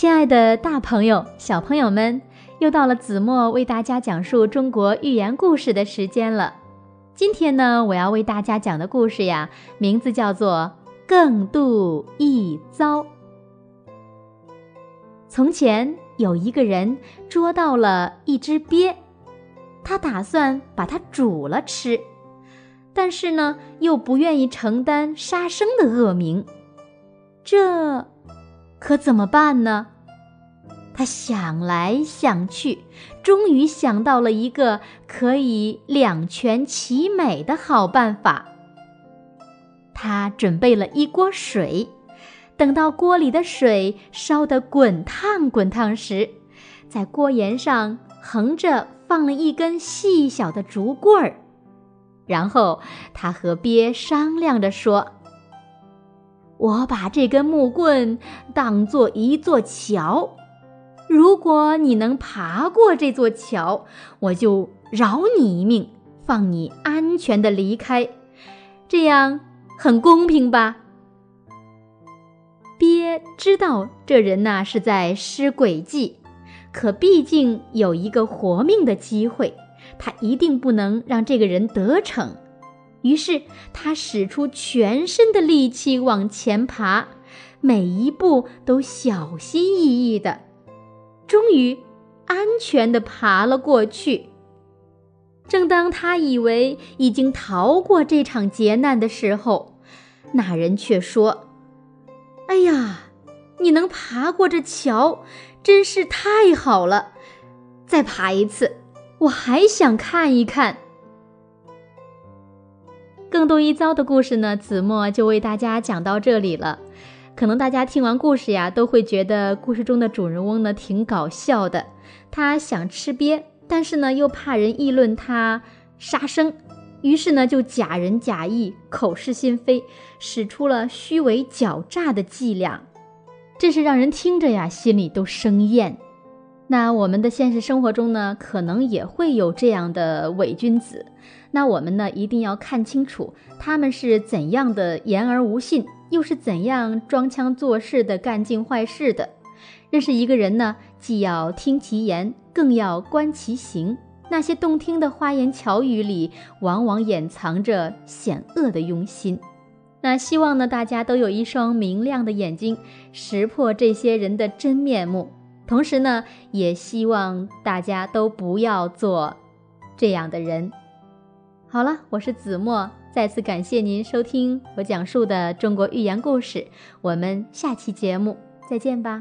亲爱的大朋友、小朋友们，又到了子墨为大家讲述中国寓言故事的时间了。今天呢，我要为大家讲的故事呀，名字叫做《更渡一遭》。从前有一个人捉到了一只鳖，他打算把它煮了吃，但是呢，又不愿意承担杀生的恶名。这可怎么办呢？他想来想去，终于想到了一个可以两全其美的好办法。他准备了一锅水，等到锅里的水烧得滚烫滚烫时，在锅沿上横着放了一根细小的竹棍儿，然后他和鳖商量着说，我把这根木棍当作一座桥，如果你能爬过这座桥，我就饶你一命，放你安全地离开，这样很公平吧？鳖知道这人呐，是在施诡计，可毕竟有一个活命的机会，他一定不能让这个人得逞。于是他使出全身的力气往前爬，每一步都小心翼翼的，终于安全地爬了过去。正当他以为已经逃过这场劫难的时候，那人却说，哎呀，你能爬过这桥，真是太好了，再爬一次，我还想看一看。更渡一遭的故事呢，子墨就为大家讲到这里了。可能大家听完故事呀，都会觉得故事中的主人翁呢挺搞笑的，他想吃鳖，但是呢又怕人议论他杀生，于是呢就假仁假义，口是心非，使出了虚伪狡诈的伎俩，真是让人听着呀心里都生厌。那我们的现实生活中呢，可能也会有这样的伪君子，那我们呢一定要看清楚他们是怎样的言而无信，又是怎样装腔作势的干尽坏事的。认识一个人呢，既要听其言，更要观其行，那些动听的花言巧语里往往掩藏着险恶的用心。那希望呢大家都有一双明亮的眼睛，识破这些人的真面目，同时呢，也希望大家都不要做这样的人。好了，我是子墨，再次感谢您收听我讲述的中国寓言故事，我们下期节目再见吧。